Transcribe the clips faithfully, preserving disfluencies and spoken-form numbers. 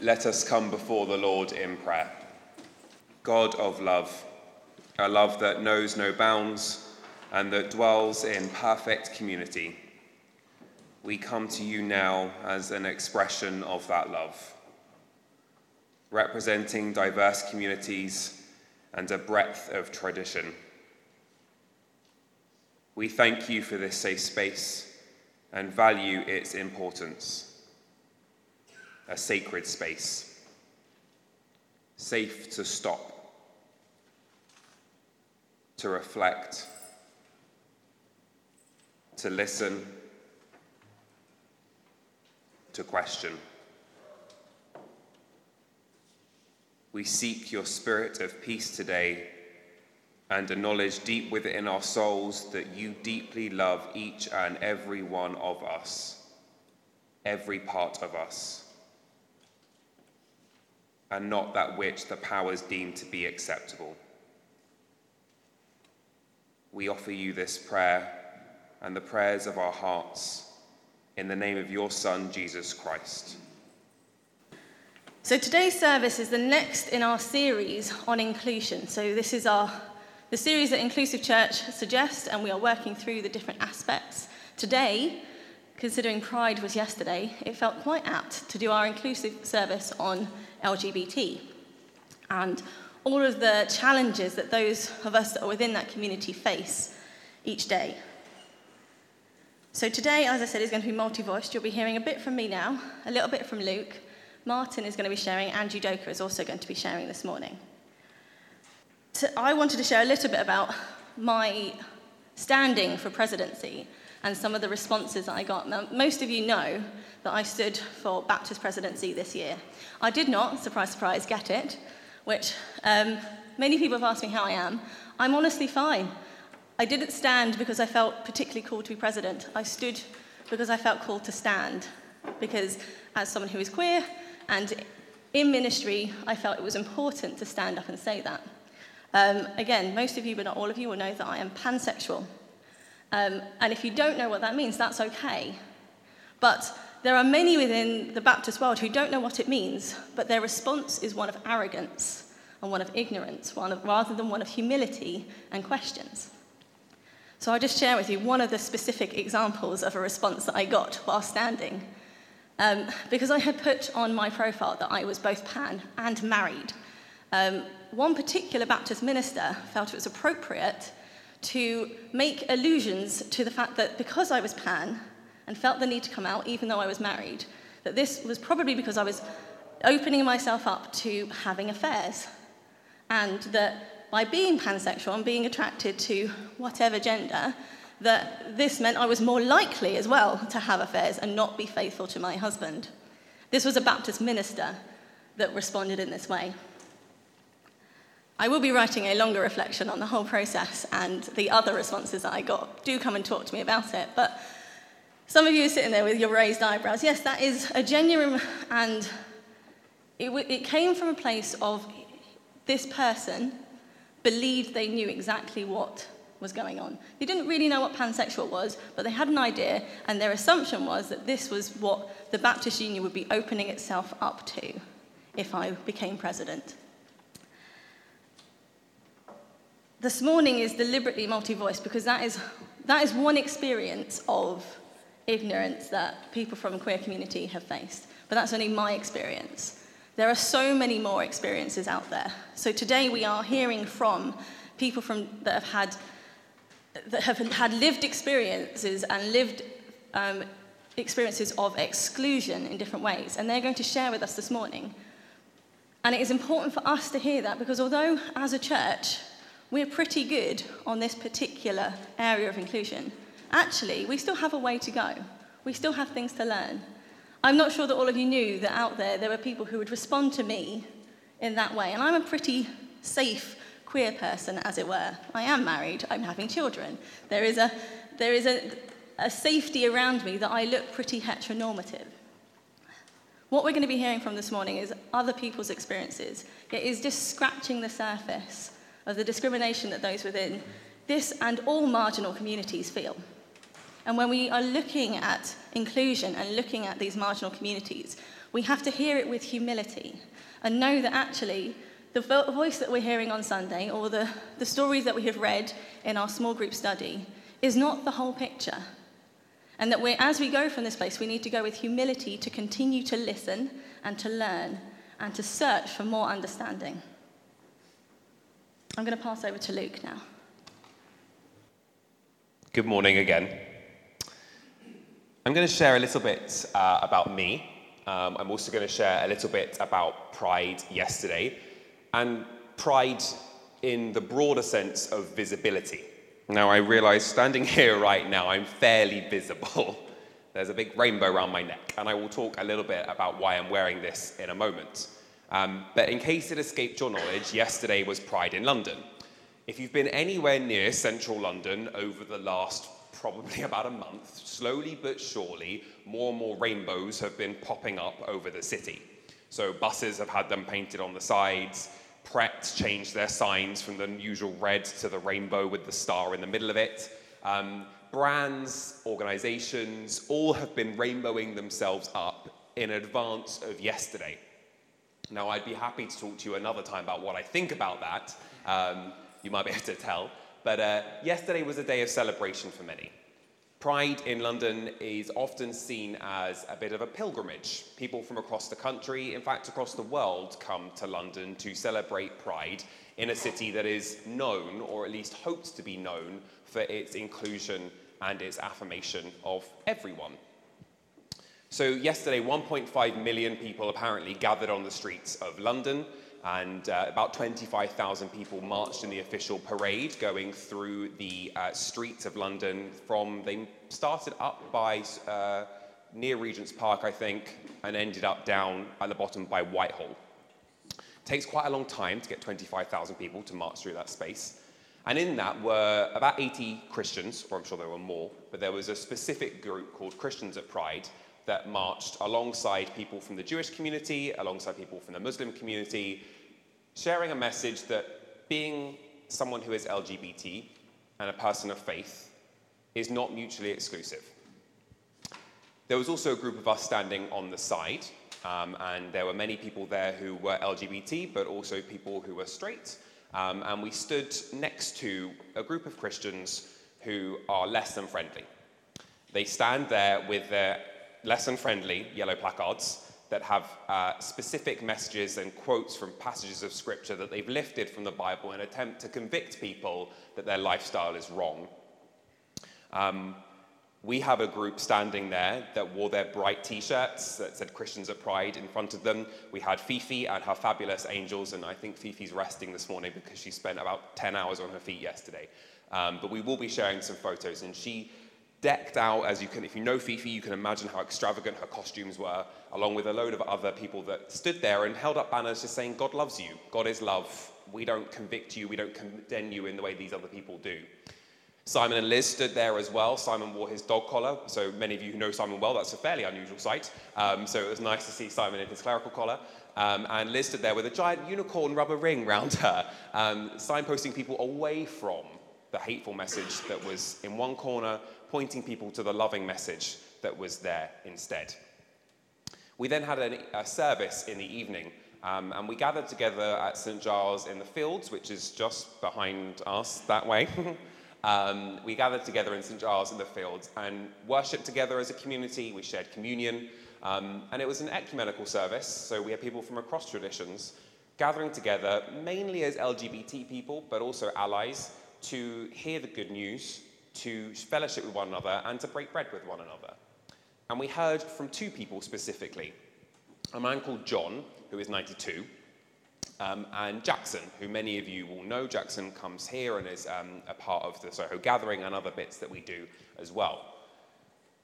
Let us come before the Lord in prayer. God of love, a love that knows no bounds and that dwells in perfect community, we come to you now as an expression of that love, representing diverse communities and a breadth of tradition. We thank you for this safe space and value its importance. A sacred space, safe to stop, to reflect, to listen, to question. We seek your spirit of peace today and acknowledge deep within our souls that you deeply love each and every one of us, every part of us, and not that which the powers deem to be acceptable. We offer you this prayer and the prayers of our hearts in the name of your Son, Jesus Christ. So today's service is the next in our series on inclusion. So this is our the series that Inclusive Church suggests, and we are working through the different aspects. Today, considering Pride was yesterday, it felt quite apt to do our inclusive service on L G B T and all of the challenges that those of us that are within that community face each day. So today, as I said, is going to be multi-voiced. You'll be hearing a bit from me now, a little bit from Luke. Martin is going to be sharing, and Udoka is also going to be sharing this morning. So I wanted to share a little bit about my standing for presidency and some of the responses that I got. Now, most of you know that I stood for Baptist presidency this year. I did not, surprise, surprise, get it, which um, many people have asked me how I am. I'm honestly fine. I didn't stand because I felt particularly called to be president. I stood because I felt called to stand, because as someone who is queer and in ministry, I felt it was important to stand up and say that. Um, again, most of you, but not all of you, will know that I am pansexual. Um, and if you don't know what that means, that's okay. But there are many within the Baptist world who don't know what it means, but their response is one of arrogance and one of ignorance, one of, rather than one of humility and questions. So I'll just share with you one of the specific examples of a response that I got while standing. Um, because I had put on my profile that I was both pan and married, um, one particular Baptist minister felt it was appropriate to make allusions to the fact that because I was pan and felt the need to come out even though I was married, that this was probably because I was opening myself up to having affairs, and that by being pansexual and being attracted to whatever gender, that this meant I was more likely as well to have affairs and not be faithful to my husband. This was a Baptist minister that responded in this way. I will be writing a longer reflection on the whole process and the other responses that I got. Do come and talk to me about it. But some of you are sitting there with your raised eyebrows. Yes, that is a genuine, and it, w- it came from a place of this person believed they knew exactly what was going on. They didn't really know what pansexual was, but they had an idea, and their assumption was that this was what the Baptist Union would be opening itself up to if I became president. This morning is deliberately multi-voiced because that is that is one experience of ignorance that people from the queer community have faced. But that's only my experience. There are so many more experiences out there. So today we are hearing from people from that have had that have had lived experiences and lived um, experiences of exclusion in different ways, and they're going to share with us this morning. And it is important for us to hear that, because although as a church we're pretty good on this particular area of inclusion, actually, we still have a way to go. We still have things to learn. I'm not sure that all of you knew that out there, there were people who would respond to me in that way. And I'm a pretty safe queer person, as it were. I am married. I'm having children. There is a, there is a, a safety around me that I look pretty heteronormative. What we're going to be hearing from this morning is other people's experiences. It is just scratching the surface of the discrimination that those within this and all marginal communities feel. And when we are looking at inclusion and looking at these marginal communities, we have to hear it with humility and know that actually the voice that we're hearing on Sunday or the, the stories that we have read in our small group study is not the whole picture. And that we're, as we go from this place, we need to go with humility to continue to listen and to learn and to search for more understanding. I'm going to pass over to Luke now. Good morning again. I'm going to share a little bit uh, about me. Um, I'm also going to share a little bit about Pride yesterday, and Pride in the broader sense of visibility. Now, I realise standing here right now, I'm fairly visible. There's a big rainbow around my neck, and I will talk a little bit about why I'm wearing this in a moment. Um, but in case it escaped your knowledge, yesterday was Pride in London. If you've been anywhere near central London over the last probably about a month, slowly but surely, more and more rainbows have been popping up over the city. So buses have had them painted on the sides, Pret changed their signs from the usual red to the rainbow with the star in the middle of it. Um, brands, organisations, all have been rainbowing themselves up in advance of yesterday. Now, I'd be happy to talk to you another time about what I think about that. Um, you might be able to tell. But uh, yesterday was a day of celebration for many. Pride in London is often seen as a bit of a pilgrimage. People from across the country, in fact across the world, come to London to celebrate Pride in a city that is known, or at least hopes to be known, for its inclusion and its affirmation of everyone. So yesterday, one point five million people apparently gathered on the streets of London, and uh, about twenty-five thousand people marched in the official parade going through the uh, streets of London from, they started up by uh, near Regent's Park, I think, and ended up down at the bottom by Whitehall. It takes quite a long time to get twenty-five thousand people to march through that space. And in that were about eighty Christians, or I'm sure there were more, but there was a specific group called Christians at Pride that marched alongside people from the Jewish community, alongside people from the Muslim community, sharing a message that being someone who is L G B T and a person of faith is not mutually exclusive. There was also a group of us standing on the side, um, and there were many people there who were L G B T, but also people who were straight, um, and we stood next to a group of Christians who are less than friendly. They stand there with their less than friendly yellow placards that have uh, specific messages and quotes from passages of scripture that they've lifted from the Bible in an attempt to convict people that their lifestyle is wrong. Um, we have a group standing there that wore their bright t-shirts that said Christians at Pride in front of them. We had Fifi and her fabulous angels, and I think Fifi's resting this morning because she spent about ten hours on her feet yesterday. Um, but we will be sharing some photos, and she decked out, as you can, if you know Fifi, you can imagine how extravagant her costumes were, along with a load of other people that stood there and held up banners just saying, God loves you, God is love, we don't convict you, we don't condemn you in the way these other people do. Simon and Liz stood there as well. Simon wore his dog collar, so many of you who know Simon well, that's a fairly unusual sight, um, so it was nice to see Simon in his clerical collar. Um, and Liz stood there with a giant unicorn rubber ring round her, um, signposting people away from the hateful message that was in one corner, pointing people to the loving message that was there instead. We then had a, a service in the evening, um, and we gathered together at Saint Giles in the Fields, which is just behind us that way. um, we gathered together in Saint Giles in the Fields and worshipped together as a community. We shared communion, um, and it was an ecumenical service, so we had people from across traditions gathering together, mainly as L G B T people, but also allies, to hear the good news, to fellowship with one another, and to break bread with one another. And we heard from two people specifically, a man called John, who is ninety-two, um, and Jackson, who many of you will know. Jackson comes here and is um, a part of the Soho Gathering and other bits that we do as well.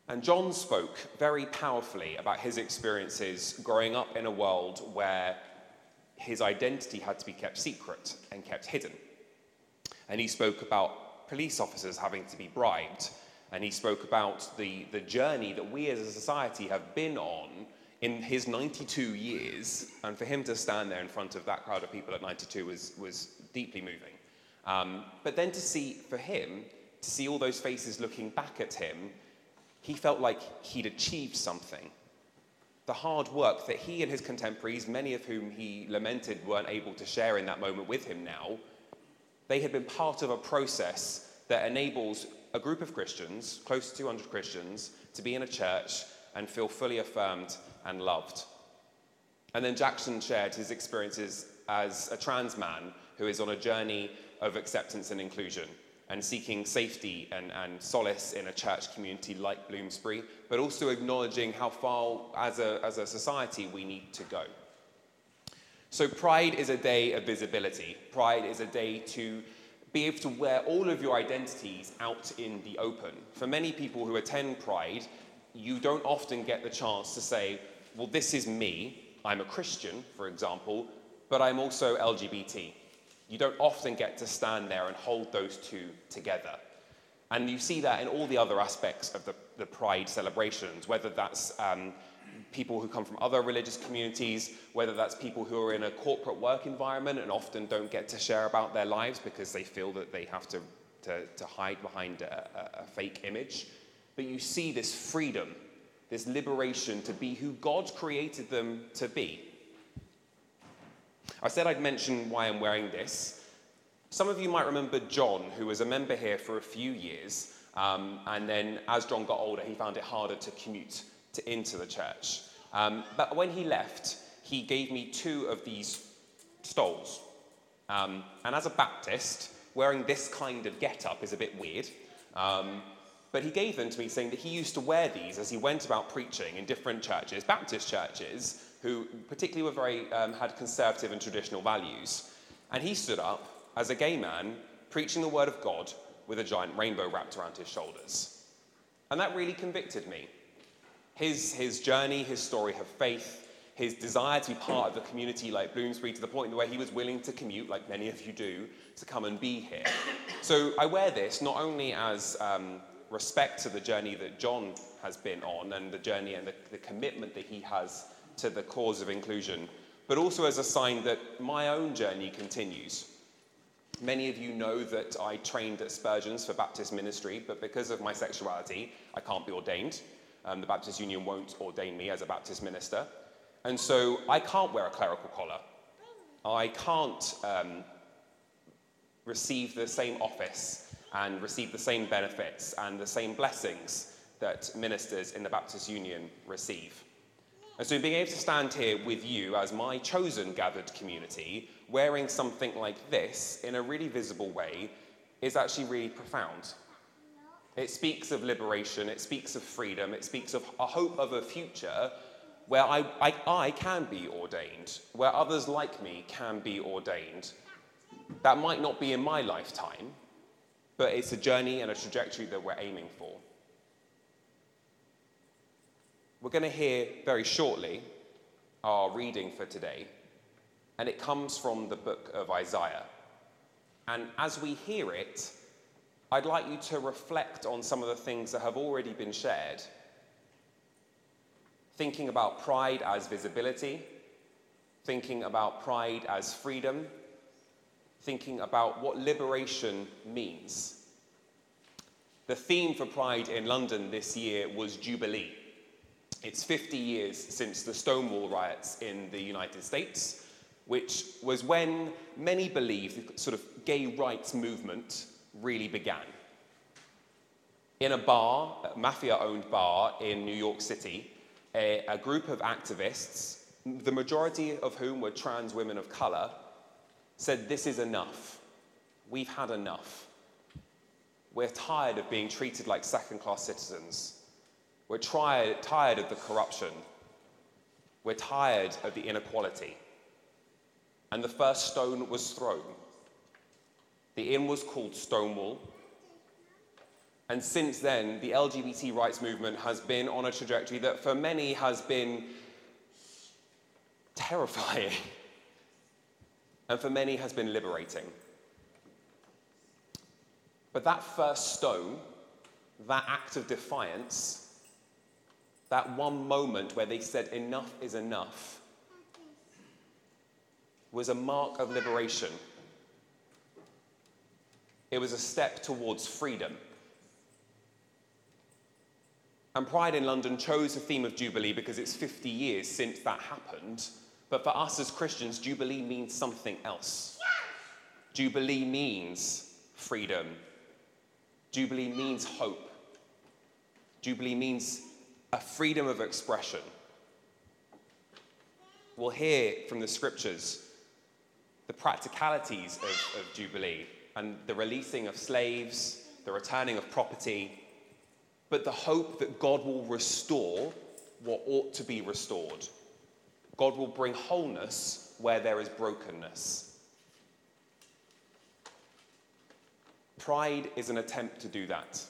And John spoke very powerfully about his experiences growing up in a world where his identity had to be kept secret and kept hidden. And he spoke about police officers having to be bribed. And he spoke about the, the journey that we as a society have been on in his ninety-two years. And for him to stand there in front of that crowd of people at ninety-two was, was deeply moving. Um, but then to see, for him, to see all those faces looking back at him, he felt like he'd achieved something. the hard work that he and his contemporaries, many of whom he lamented weren't able to share in that moment with him now, they had been part of a process that enables a group of Christians, close to two hundred Christians, to be in a church and feel fully affirmed and loved. And then Jackson shared his experiences as a trans man who is on a journey of acceptance and inclusion and seeking safety and, and solace in a church community like Bloomsbury, but also acknowledging how far as a, as a society we need to go. So Pride is a day of visibility. Pride is a day to be able to wear all of your identities out in the open. For many people who attend Pride, you don't often get the chance to say, well, this is me. I'm a Christian, for example, but I'm also L G B T. You don't often get to stand there and hold those two together. And you see that in all the other aspects of the, the Pride celebrations, whether that's um, people who come from other religious communities, whether that's people who are in a corporate work environment and often don't get to share about their lives because they feel that they have to, to, to hide behind a, a fake image. But you see this freedom, this liberation to be who God created them to be. I said I'd mention why I'm wearing this. Some of you might remember John, who was a member here for a few years, um, and then as John got older, he found it harder to commute to, into the church. Um, but when he left, he gave me two of these stoles. Um, and as a Baptist, wearing this kind of get-up is a bit weird. Um, but he gave them to me saying that he used to wear these as he went about preaching in different churches, Baptist churches, who particularly were very um, had conservative and traditional values. And he stood up as a gay man preaching the word of God with a giant rainbow wrapped around his shoulders. And that really convicted me. His, his journey, his story of faith, his desire to be part of the community like Bloomsbury, to the point where he was willing to commute, like many of you do, to come and be here. So I wear this not only as um, respect to the journey that John has been on and the journey and the, the commitment that he has to the cause of inclusion, but also as a sign that my own journey continues. Many of you know that I trained at Spurgeon's for Baptist ministry, but because of my sexuality, I can't be ordained. Um, the Baptist Union won't ordain me as a Baptist minister. And so I can't wear a clerical collar. I can't um, receive the same office and receive the same benefits and the same blessings that ministers in the Baptist Union receive. And so being able to stand here with you as my chosen gathered community, wearing something like this in a really visible way, is actually really profound. It speaks of liberation, it speaks of freedom, it speaks of a hope of a future where I, I, I can be ordained, where others like me can be ordained. That might not be in my lifetime, but it's a journey and a trajectory that we're aiming for. We're going to hear very shortly our reading for today, and it comes from the book of Isaiah. And as we hear it, I'd like you to reflect on some of the things that have already been shared, thinking about pride as visibility, thinking about pride as freedom, thinking about what liberation means. The theme for Pride in London this year was Jubilee. It's fifty years since the Stonewall riots in the United States, which was when many believe the sort of gay rights movement really began. In a bar, a mafia-owned bar in New York City, a, a group of activists, the majority of whom were trans women of color, said, "This is enough. We've had enough. We're tired of being treated like second-class citizens. We're tired, tired of the corruption. We're tired of the inequality." And the first stone was thrown. The inn was called Stonewall. And since then, the L G B T rights movement has been on a trajectory that for many has been terrifying, and for many has been liberating. But that first stone, that act of defiance, that one moment where they said enough is enough, was a mark of liberation. It was a step towards freedom. And Pride in London chose a theme of Jubilee because it's fifty years since that happened. But for us as Christians, Jubilee means something else. Jubilee means freedom. Jubilee means hope. Jubilee means a freedom of expression. We'll hear from the scriptures the practicalities of, of Jubilee and the releasing of slaves, the returning of property, but the hope that God will restore what ought to be restored. God will bring wholeness where there is brokenness. Pride is an attempt to do that.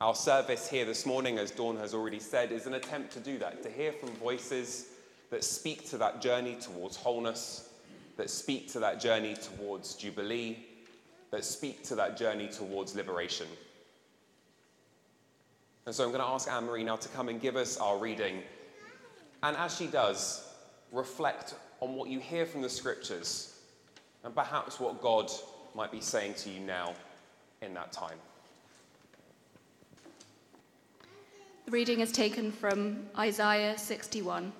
Our service here this morning, as Dawn has already said, is an attempt to do that, to hear from voices that speak to that journey towards wholeness, that speak to that journey towards Jubilee, that speak to that journey towards liberation. And so I'm going to ask Anne-Marie now to come and give us our reading. And as she does, reflect on what you hear from the scriptures and perhaps what God might be saying to you now in that time. The reading is taken from Isaiah sixty-one,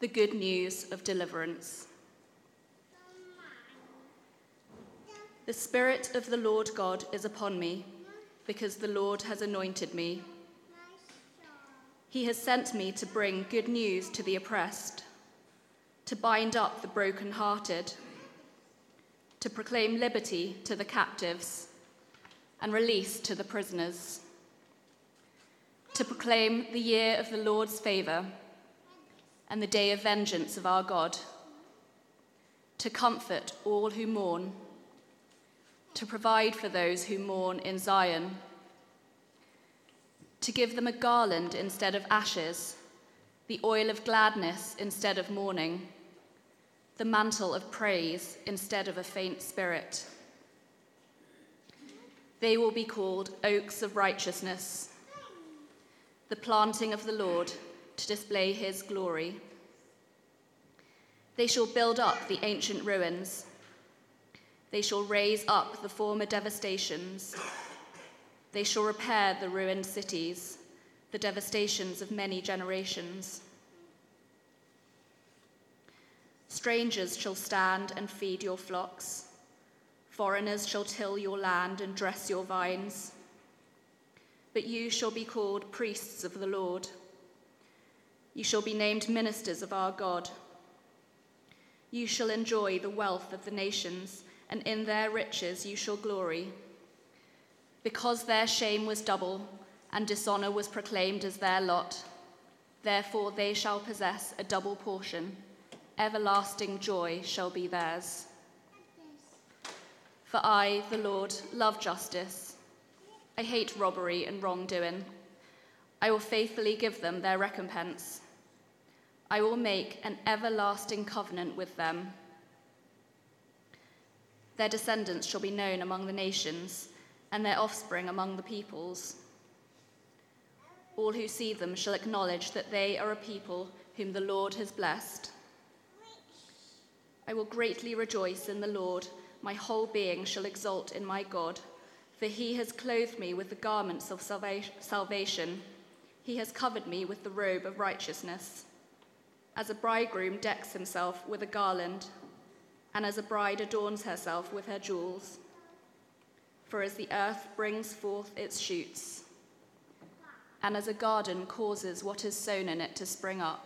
the good news of deliverance. The Spirit of the Lord God is upon me, because the Lord has anointed me. He has sent me to bring good news to the oppressed, to bind up the brokenhearted, to proclaim liberty to the captives and release to the prisoners, to proclaim the year of the Lord's favour and the day of vengeance of our God, to comfort all who mourn, to provide for those who mourn in Zion, to give them a garland instead of ashes, the oil of gladness instead of mourning, the mantle of praise instead of a faint spirit. They will be called oaks of righteousness, the planting of the Lord to display his glory. They shall build up the ancient ruins. They shall raise up the former devastations. They shall repair the ruined cities, the devastations of many generations. Strangers shall stand and feed your flocks. Foreigners shall till your land and dress your vines. But you shall be called priests of the Lord. You shall be named ministers of our God. You shall enjoy the wealth of the nations, and in their riches you shall glory. Because their shame was double, and dishonour was proclaimed as their lot, therefore they shall possess a double portion. Everlasting joy shall be theirs. For I, the Lord, love justice. I hate robbery and wrongdoing. I will faithfully give them their recompense. I will make an everlasting covenant with them. Their descendants shall be known among the nations, and their offspring among the peoples. All who see them shall acknowledge that they are a people whom the Lord has blessed. I will greatly rejoice in the Lord. My whole being shall exult in my God, for he has clothed me with the garments of salvation. He has covered me with the robe of righteousness, as a bridegroom decks himself with a garland, and as a bride adorns herself with her jewels. For as the earth brings forth its shoots, and as a garden causes what is sown in it to spring up,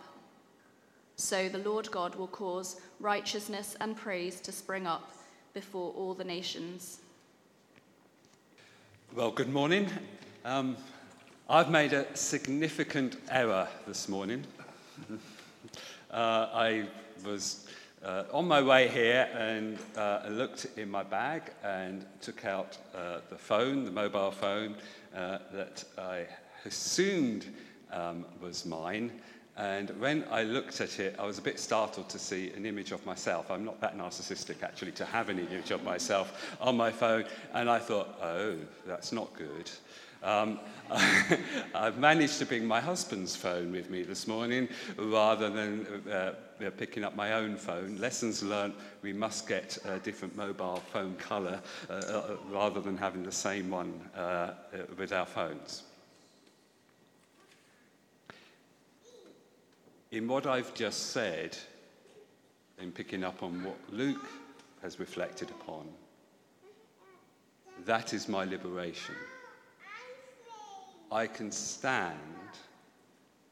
so the Lord God will cause righteousness and praise to spring up before all the nations. Well, good morning. Um, I've made a significant error this morning. uh, I was... Uh, on my way here, and uh, I looked in my bag and took out uh, the phone, the mobile phone, uh, that I assumed um, was mine. And when I looked at it, I was a bit startled to see an image of myself. I'm not that narcissistic, actually, to have an image of myself on my phone. And I thought, oh, that's not good. Um, I've managed to bring my husband's phone with me this morning rather than uh, picking up my own phone. Lessons learned, we must get a different mobile phone colour uh, uh, rather than having the same one uh, with our phones. in what I've just said, I'm picking up on what Luke has reflected upon. That is my liberation. I can stand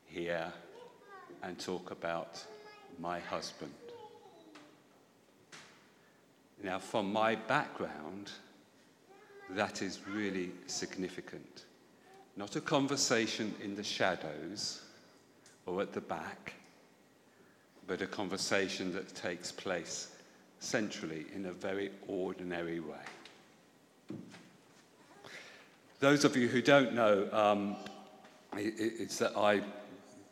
here and talk about my husband. Now, from my background, that is really significant. Not a conversation in the shadows or at the back, but a conversation that takes place centrally in a very ordinary way. Those of you who don't know, um, it, it's that I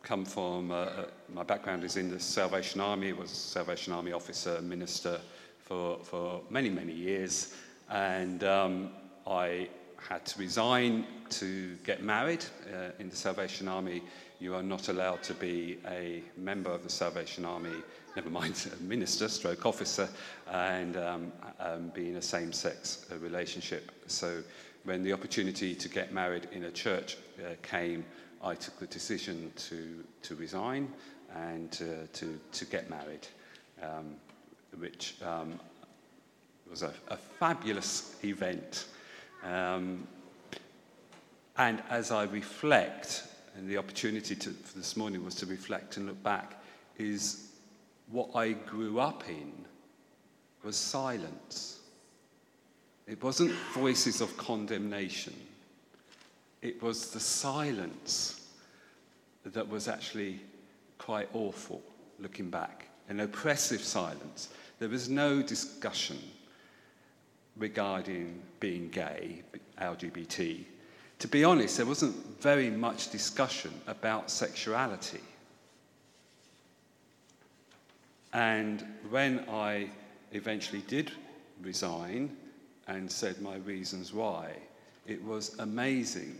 come from, uh, my background is in the Salvation Army. I was a Salvation Army officer, minister for, for many, many years. And um, I had to resign to get married. Uh, in the Salvation Army, you are not allowed to be a member of the Salvation Army, never mind a minister, stroke officer, and um, um, be in a same-sex relationship. So when the opportunity to get married in a church uh, came, I took the decision to, to resign and to, to, to get married, um, which um, was a, a fabulous event. Um, and as I reflect, and the opportunity to, for this morning was to reflect and look back, is what I grew up in was silence. It wasn't voices of condemnation. It was the silence that was actually quite awful, looking back, an oppressive silence. There was no discussion regarding being gay, L G B T. To be honest, there wasn't very much discussion about sexuality. And when I eventually did resign and said my reasons why, it was amazing,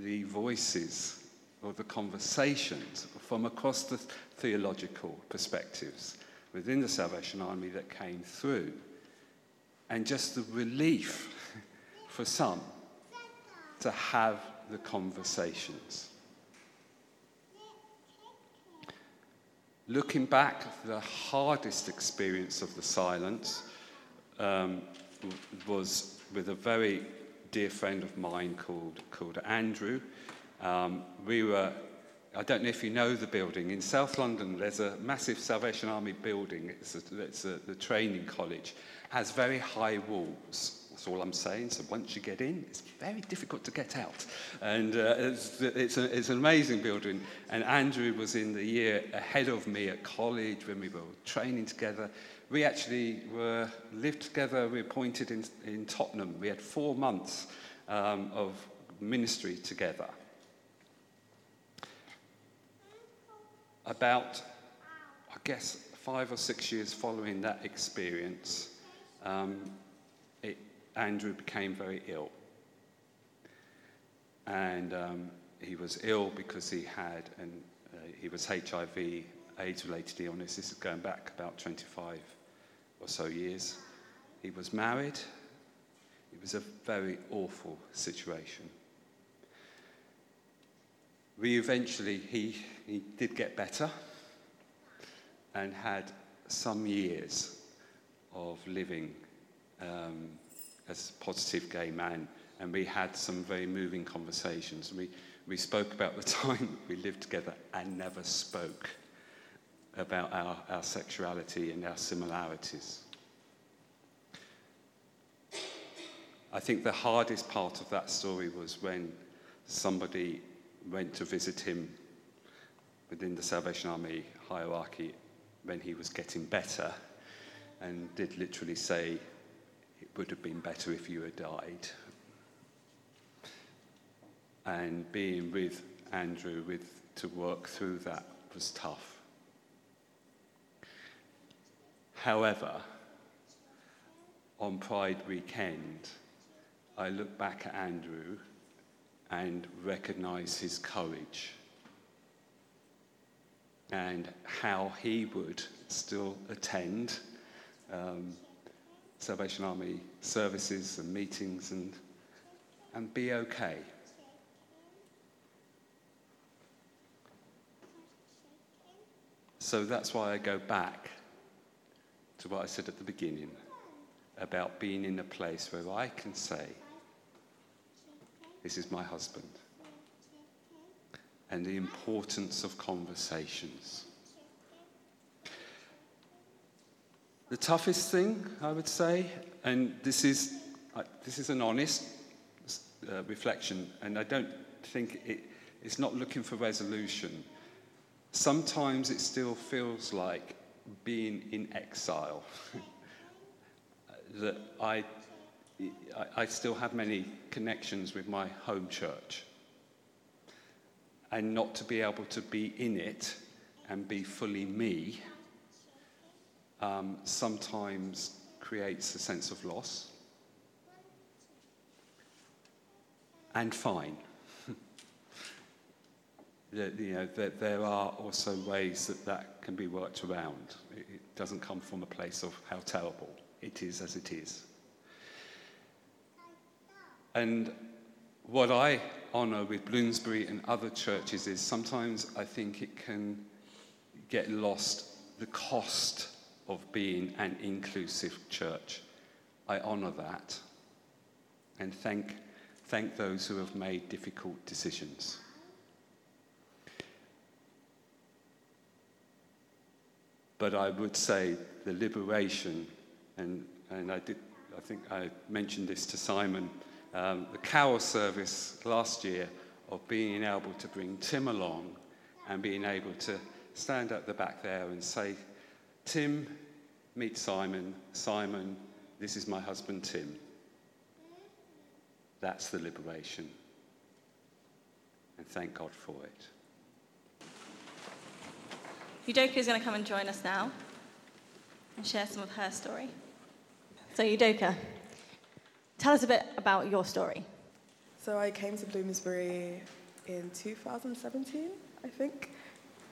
the voices or the conversations from across the theological perspectives within the Salvation Army that came through. And just the relief for some to have the conversations. Looking back, the hardest experience of the silence um, was with a very dear friend of mine called called Andrew. Um, we were, I don't know if you know the building, in South London there's a massive Salvation Army building, it's, a, it's a, the training college, has very high walls, that's all I'm saying, so once you get in, it's very difficult to get out. And uh, it's, it's, a, it's an amazing building, and Andrew was in the year ahead of me at college when we were training together. We actually were lived together, we were appointed in, in Tottenham. We had four months um, of ministry together. About, I guess, five or six years following that experience, um, it, Andrew became very ill. And um, he was ill because he had, and uh, he was H I V, AIDS-related illness. This is going back about twenty-five or so years. He was married. It was a very awful situation. We eventually, he, he did get better and had some years of living um, as a positive gay man. And we had some very moving conversations. We, we spoke about the time we lived together and never spoke about our, our sexuality and our similarities. I think the hardest part of that story was when somebody went to visit him within the Salvation Army hierarchy when he was getting better and did literally say, "It would have been better if you had died." And being with Andrew with to work through that was tough. However, on Pride weekend, I look back at Andrew and recognise his courage and how he would still attend um, Salvation Army services and meetings and and be okay. So that's why I go back to what I said at the beginning about being in a place where I can say, this is my husband, and the importance of conversations. The toughest thing, I would say, and this is uh, this is an honest uh, reflection, and I don't think it, it's not looking for resolution. Sometimes it still feels like being in exile. That I, I still have many connections with my home church, and not to be able to be in it and be fully me um, sometimes creates a sense of loss. And fine. You know, there, there are also ways that that can be worked around. It doesn't come from a place of how terrible it is as it is. And what I honour with Bloomsbury and other churches is sometimes I think it can get lost, the cost of being an inclusive church. I honour that and thank thank those who have made difficult decisions. But I would say the liberation, and and I did, I think I mentioned this to Simon, um, the carol service last year, of being able to bring Tim along and being able to stand at the back there and say, Tim, meet Simon. Simon, this is my husband, Tim. That's the liberation. And thank God for it. Udoka is going to come and join us now and share some of her story. So Udoka, tell us a bit about your story. So I came to Bloomsbury in two thousand seventeen, I think.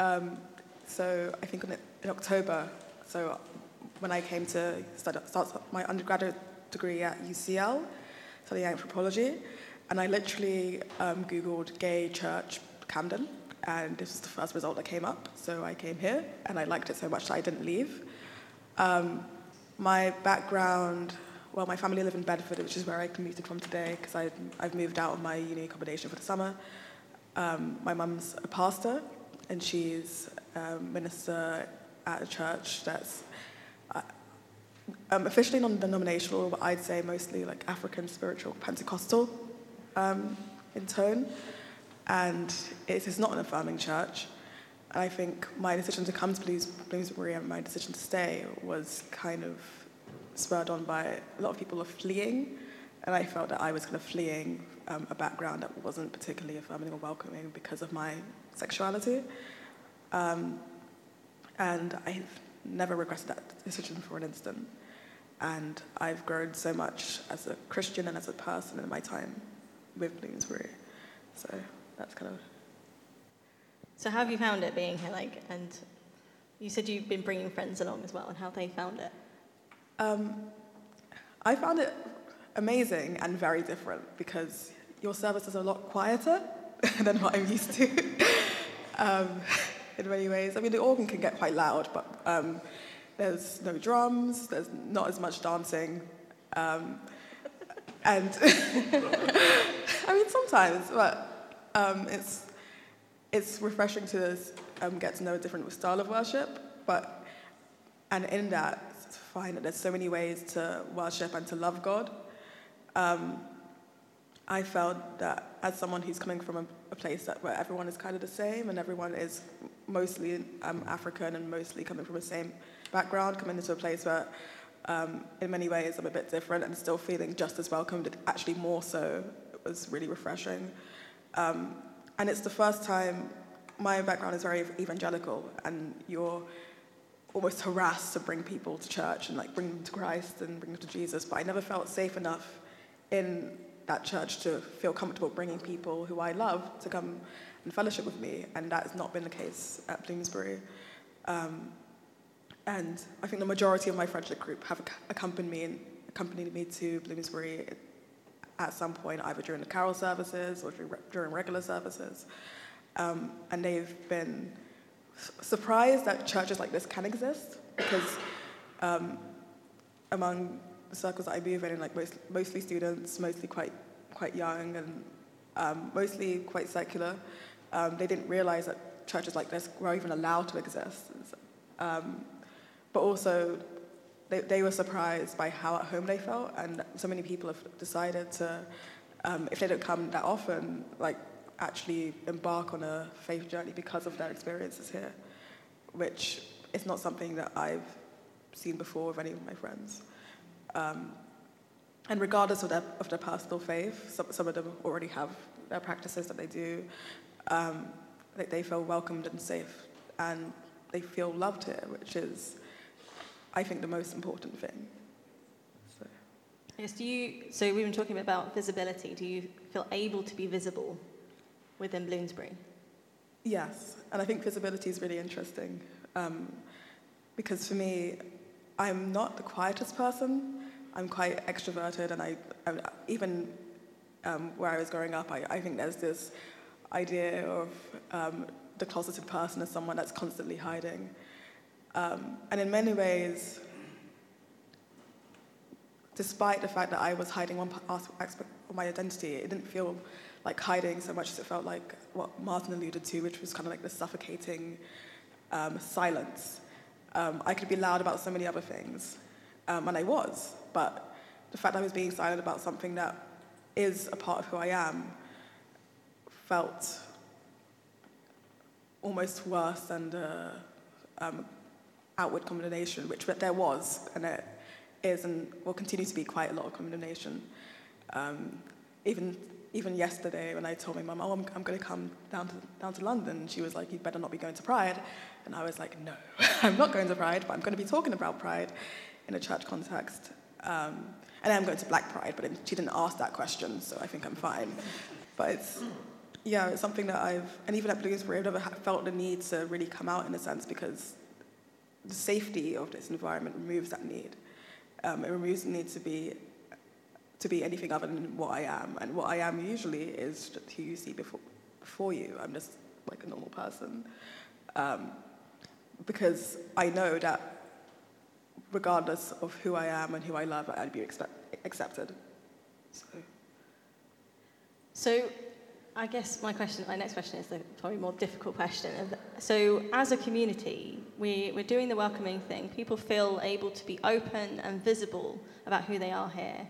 Um, so I think in October. So when I came to start, start my undergraduate degree at U C L, studying anthropology, and I literally um, Googled gay church Camden. And this was the first result that came up, so I came here, and I liked it so much that I didn't leave. Um, my background, well, my family live in Bedford, which is where I commuted from today, because I've moved out of my uni accommodation for the summer. Um, my mum's a pastor, and she's a minister at a church that's uh, um, officially non-denominational, but I'd say mostly like African, spiritual, Pentecostal um, in tone. And it's, it's not an affirming church. And I think my decision to come to Bloomsbury and my decision to stay was kind of spurred on by a lot of people are fleeing. And I felt that I was kind of fleeing um, a background that wasn't particularly affirming or welcoming because of my sexuality. Um, and I've never regretted that decision for an instant. And I've grown so much as a Christian and as a person in my time with Bloomsbury. So... That's kind of. So, how have you found it being here? Like, and you said you've been bringing friends along as well, and how they found it. Um, I found it amazing and very different because your service is a lot quieter than what I'm used to. um, in many ways, I mean, the organ can get quite loud, but um, there's no drums. There's not as much dancing, um, and I mean, sometimes, but. Um, it's it's refreshing to um, get to know a different style of worship, but and in that, it's fine that there's so many ways to worship and to love God. Um, I felt that as someone who's coming from a, a place that where everyone is kind of the same and everyone is mostly um, African and mostly coming from the same background, coming into a place where um, in many ways I'm a bit different and still feeling just as welcomed, actually more so, it was really refreshing. Um, and it's the first time, my background is very evangelical, and you're almost harassed to bring people to church and like bring them to Christ and bring them to Jesus, but I never felt safe enough in that church to feel comfortable bringing people who I love to come and fellowship with me, and that has not been the case at Bloomsbury. Um, and I think the majority of my friendship group have accompanied me, and accompanied me to Bloomsbury at some point, either during the carol services or during regular services. Um, and they've been surprised that churches like this can exist, because um, among the circles that I move in, like most, mostly students, mostly quite quite young, and um, mostly quite secular, um, they didn't realize that churches like this were even allowed to exist. Um, but also, they, they were surprised by how at home they felt, and so many people have decided to, um, if they don't come that often, like actually embark on a faith journey because of their experiences here, which is not something that I've seen before with any of my friends. Um, and regardless of their, of their personal faith, some, some of them already have their practices that they do, um, that they feel welcomed and safe, and they feel loved here, which is, I think, the most important thing. So. Yes, do you, so we've been talking about visibility. Do you feel able to be visible within Bloomsbury? Yes, and I think visibility is really interesting, um, because for me, I'm not the quietest person. I'm quite extroverted, and I, I even um, where I was growing up, I, I think there's this idea of um, the closeted person as someone that's constantly hiding. Um, and in many ways, despite the fact that I was hiding one aspect of my identity, it didn't feel like hiding so much as it felt like what Martin alluded to, which was kind of like the suffocating um, silence. Um, I could be loud about so many other things, um, and I was, but the fact that I was being silent about something that is a part of who I am felt almost worse than the um, outward condemnation, which there was, and it is, and will continue to be quite a lot of condemnation. Um, even even yesterday, when I told my mum, oh, I'm, I'm going to come down to down to London, she was like, you better not be going to Pride. And I was like, no, I'm not going to Pride, but I'm going to be talking about Pride in a church context. Um, and I'm going to Black Pride, but it, she didn't ask that question, so I think I'm fine. But it's, yeah, it's something that I've, and even at Bloomsbury, I've never felt the need to really come out in a sense, because the safety of this environment removes that need. Um, it removes the need to be to be anything other than what I am. And what I am usually is just who you see before, before you. I'm just like a normal person. Um, because I know that regardless of who I am and who I love, I'd be expect, accepted. So. so I guess my question, my next question is the probably more difficult question. So as a community, we, we're doing the welcoming thing. People feel able to be open and visible about who they are here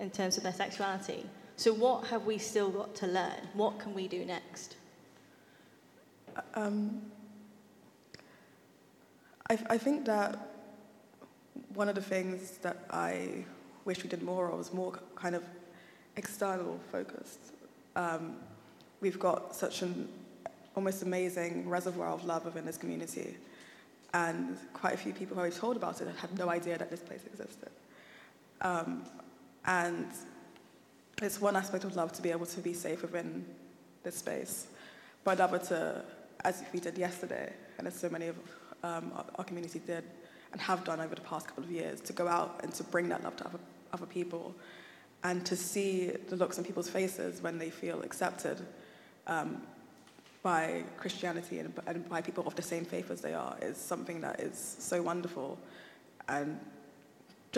in terms of their sexuality. So what have we still got to learn? What can we do next? Um, I, I think that one of the things that I wish we did more of was more kind of external focused. Um, we've got such an almost amazing reservoir of love within this community, and quite a few people who I've told about it had no idea that this place existed. Um, And it's one aspect of love to be able to be safe within this space, but another to, as we did yesterday, and as so many of um, our, our community did and have done over the past couple of years, to go out and to bring that love to other, other people, and to see the looks on people's faces when they feel accepted um, by Christianity and, and by people of the same faith as they are, is something that is so wonderful. And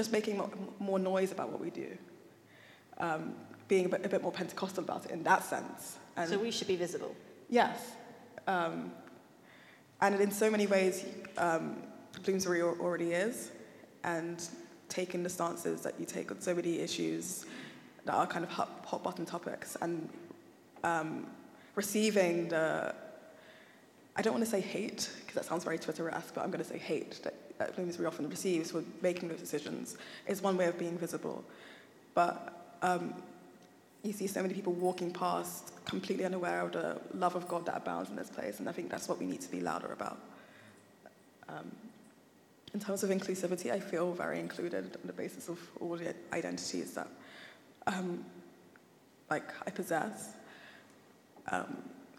just making more noise about what we do, um, being a bit, a bit more Pentecostal about it in that sense. And so we should be visible. Yes. Um, and in so many ways, um, Bloomsbury already is, and taking the stances that you take on so many issues that are kind of hot, hot button topics, and um, receiving the, I don't want to say hate, because that sounds very Twitter-esque, but I'm going to say hate, that, that Bloomsbury often receives with making those decisions, is one way of being visible. But um, you see so many people walking past completely unaware of the love of God that abounds in this place, and I think that's what we need to be louder about. Um, in terms of inclusivity, I feel very included on the basis of all the identities that um, like I possess. Um,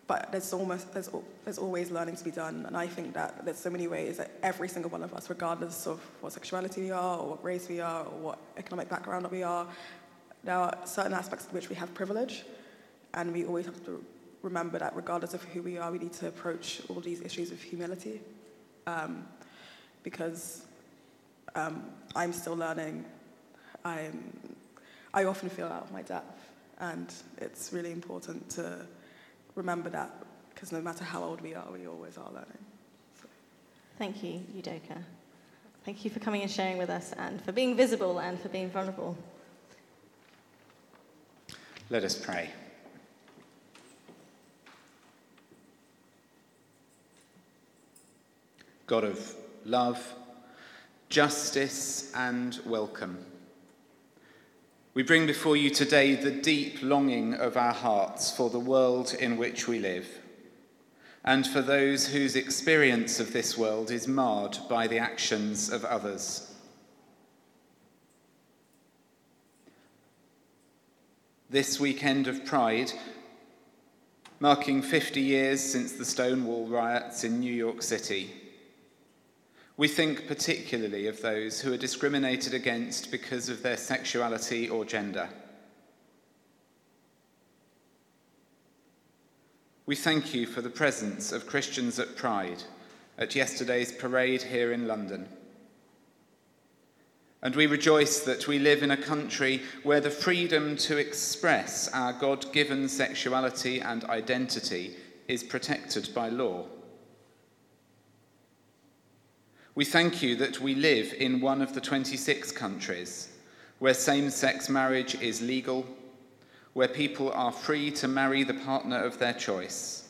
But there's almost there's there's always learning to be done, and I think that there's so many ways that every single one of us, regardless of what sexuality we are, or what race we are, or what economic background that we are, there are certain aspects in which we have privilege, and we always have to remember that regardless of who we are, we need to approach all these issues with humility, um, because um, I'm still learning. I'm, I often feel out of my depth, and it's really important to remember that, because no matter how old we are, we always are learning. So. Thank you, Udoka. Thank you for coming and sharing with us, and for being visible and for being vulnerable. Let us pray. God of love, justice, and welcome, we bring before you today the deep longing of our hearts for the world in which we live, and for those whose experience of this world is marred by the actions of others. This weekend of Pride, marking fifty years since the Stonewall riots in New York City, we think particularly of those who are discriminated against because of their sexuality or gender. We thank you for the presence of Christians at Pride at yesterday's parade here in London. And we rejoice that we live in a country where the freedom to express our God-given sexuality and identity is protected by law. We thank you that we live in one of the twenty-six countries where same-sex marriage is legal, where people are free to marry the partner of their choice.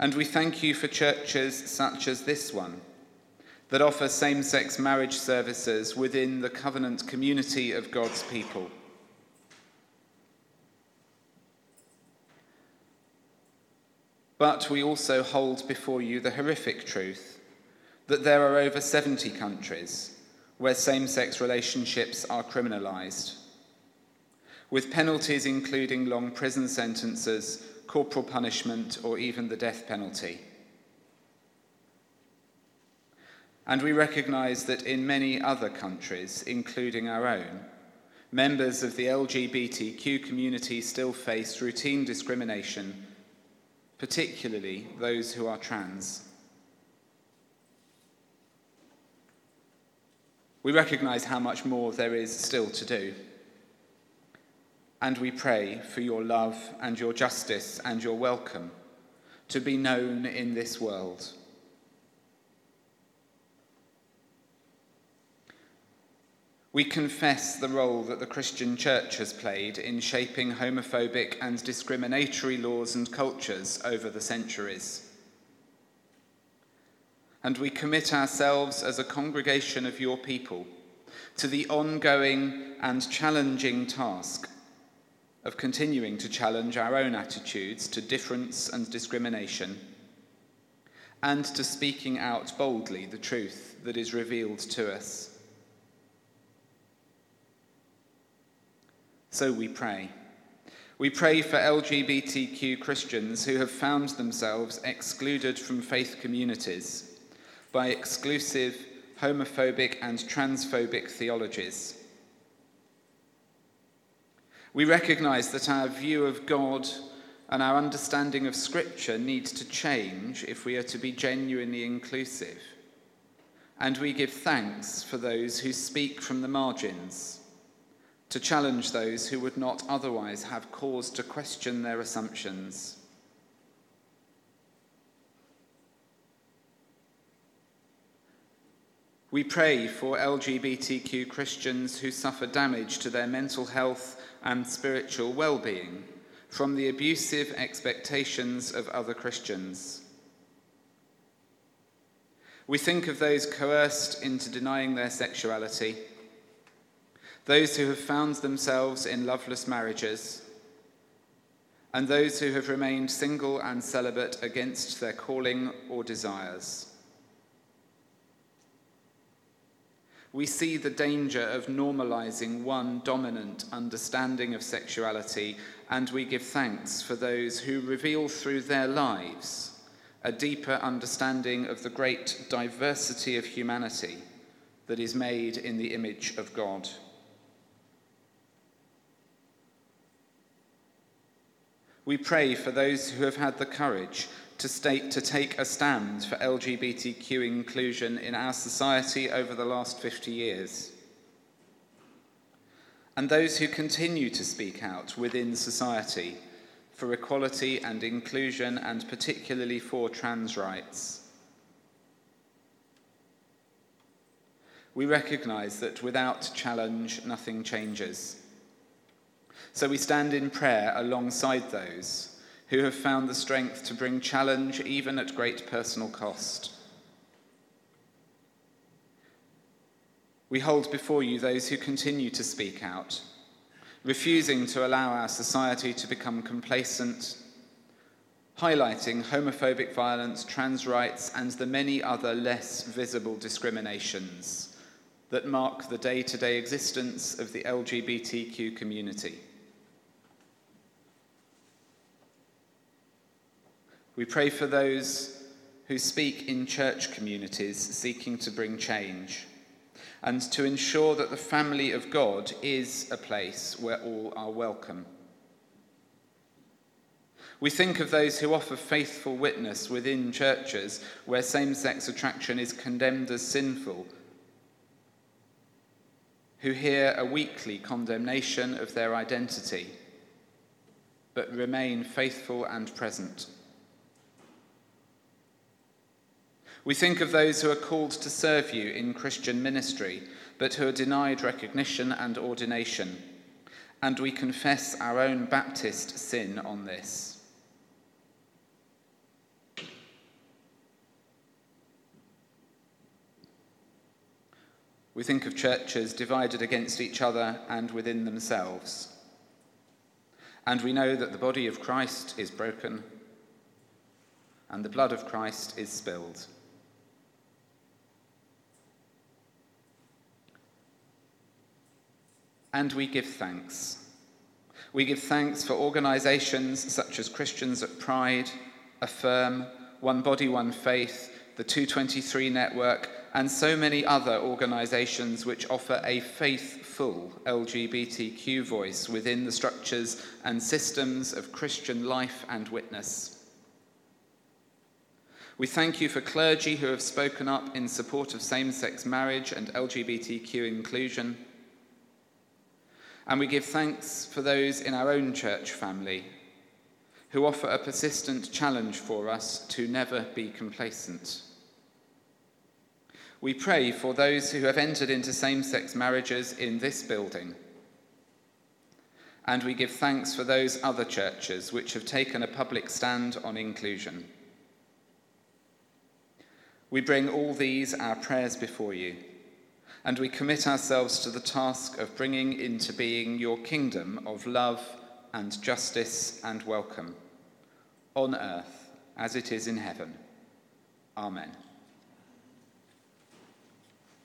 And we thank you for churches such as this one, that offer same-sex marriage services within the covenant community of God's people. But we also hold before you the horrific truth that there are over seventy countries where same-sex relationships are criminalised, with penalties including long prison sentences, corporal punishment, or even the death penalty. And we recognise that in many other countries, including our own, members of the L G B T Q community still face routine discrimination, particularly those who are trans. We recognise how much more there is still to do. And we pray for your love and your justice and your welcome to be known in this world. We confess the role that the Christian Church has played in shaping homophobic and discriminatory laws and cultures over the centuries. And we commit ourselves as a congregation of your people to the ongoing and challenging task of continuing to challenge our own attitudes to difference and discrimination, and to speaking out boldly the truth that is revealed to us. So we pray. We pray for L G B T Q Christians who have found themselves excluded from faith communities by exclusive, homophobic and transphobic theologies. We recognise that our view of God and our understanding of Scripture needs to change if we are to be genuinely inclusive. And we give thanks for those who speak from the margins, to challenge those who would not otherwise have cause to question their assumptions. We pray for L G B T Q Christians who suffer damage to their mental health and spiritual well-being from the abusive expectations of other Christians. We think of those coerced into denying their sexuality, those who have found themselves in loveless marriages, and those who have remained single and celibate against their calling or desires. We see the danger of normalizing one dominant understanding of sexuality, and we give thanks for those who reveal through their lives a deeper understanding of the great diversity of humanity that is made in the image of God. We pray for those who have had the courage to, state, to take a stand for L G B T Q inclusion in our society over the last fifty years, and those who continue to speak out within society for equality and inclusion, and particularly for trans rights. We recognise that without challenge, nothing changes. So we stand in prayer alongside those who have found the strength to bring challenge even at great personal cost. We hold before you those who continue to speak out, refusing to allow our society to become complacent, highlighting homophobic violence, trans rights, and the many other less visible discriminations that mark the day-to-day existence of the L G B T Q community. We pray for those who speak in church communities seeking to bring change, and to ensure that the family of God is a place where all are welcome. We think of those who offer faithful witness within churches where same-sex attraction is condemned as sinful, who hear a weekly condemnation of their identity, but remain faithful and present. We think of those who are called to serve you in Christian ministry, but who are denied recognition and ordination, and we confess our own Baptist sin on this. We think of churches divided against each other and within themselves. And we know that the body of Christ is broken and the blood of Christ is spilled. And we give thanks. We give thanks for organisations such as Christians at Pride, Affirm, One Body One Faith, the two twenty-three Network, and so many other organisations which offer a faithful L G B T Q voice within the structures and systems of Christian life and witness. We thank you for clergy who have spoken up in support of same-sex marriage and L G B T Q inclusion. And we give thanks for those in our own church family who offer a persistent challenge for us to never be complacent. We pray for those who have entered into same-sex marriages in this building. And we give thanks for those other churches which have taken a public stand on inclusion. We bring all these, our prayers, before you, and we commit ourselves to the task of bringing into being your kingdom of love and justice and welcome, on earth as it is in heaven. Amen.